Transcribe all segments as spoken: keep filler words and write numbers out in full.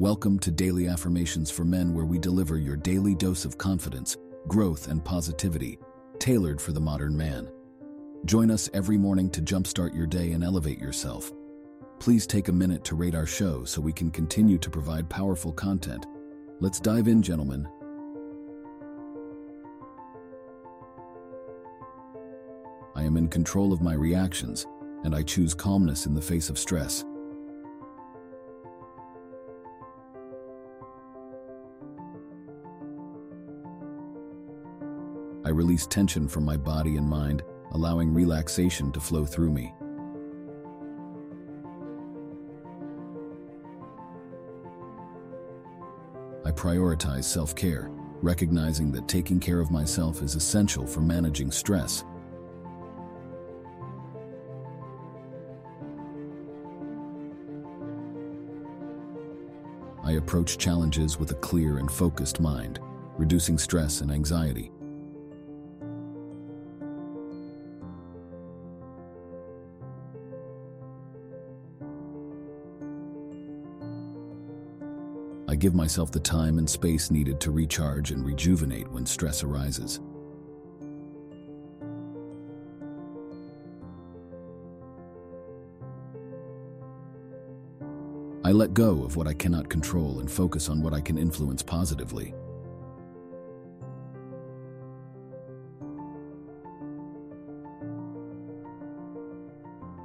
Welcome to Daily Affirmations for Men, where we deliver your daily dose of confidence, growth, and positivity, tailored for the modern man. Join us every morning to jumpstart your day and elevate yourself. Please take a minute to rate our show so we can continue to provide powerful content. Let's dive in, gentlemen. I am in control of my reactions, and I choose calmness in the face of stress. I release tension from my body and mind, allowing relaxation to flow through me. I prioritize self-care, recognizing that taking care of myself is essential for managing stress. I approach challenges with a clear and focused mind, reducing stress and anxiety. I give myself the time and space needed to recharge and rejuvenate when stress arises. I let go of what I cannot control and focus on what I can influence positively.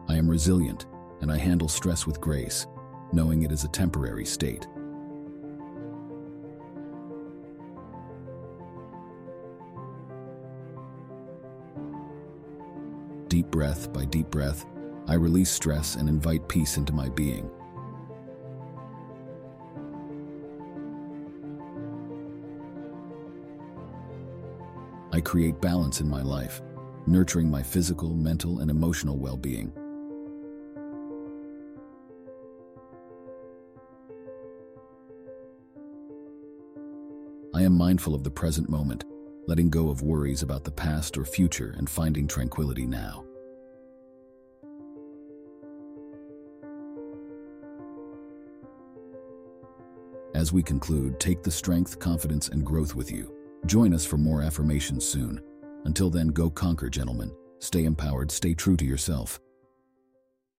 I am resilient, and I handle stress with grace, knowing it is a temporary state. Deep breath by deep breath, I release stress and invite peace into my being. I create balance in my life, nurturing my physical, mental, and emotional well-being. I am mindful of the present moment, letting go of worries about the past or future and finding tranquility now. As we conclude, take the strength, confidence, and growth with you. Join us for more affirmations soon. Until then, go conquer, gentlemen. Stay empowered, stay true to yourself.